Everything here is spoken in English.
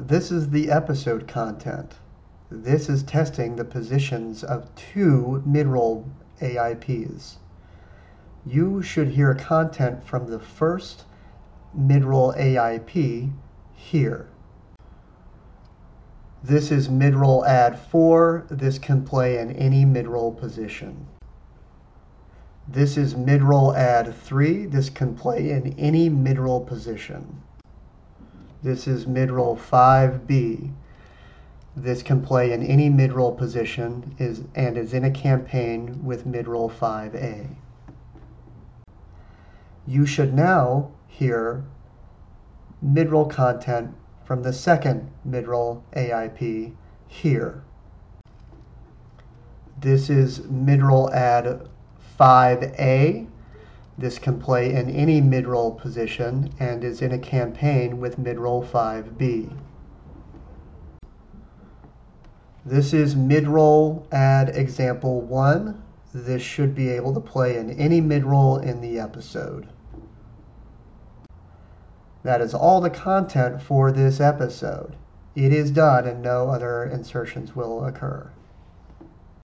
This is the episode content. This is testing the positions of two mid-roll AIPs. You should hear content from the first mid-roll AIP here. This is mid-roll ad 4. This can play in any mid-roll position. This is mid-roll ad 3. This can play in any mid-roll position. This is mid-roll 5B. This can play in any mid-roll position and is in a campaign with mid-roll 5A. You should now hear mid-roll content from the second mid-roll AIP here. This is mid-roll ad 5A. This can play in any mid-roll position and is in a campaign with mid-roll 5B. This is mid-roll ad example 1. This should be able to play in any mid-roll in the episode. That is all the content for this episode. It is done and no other insertions will occur.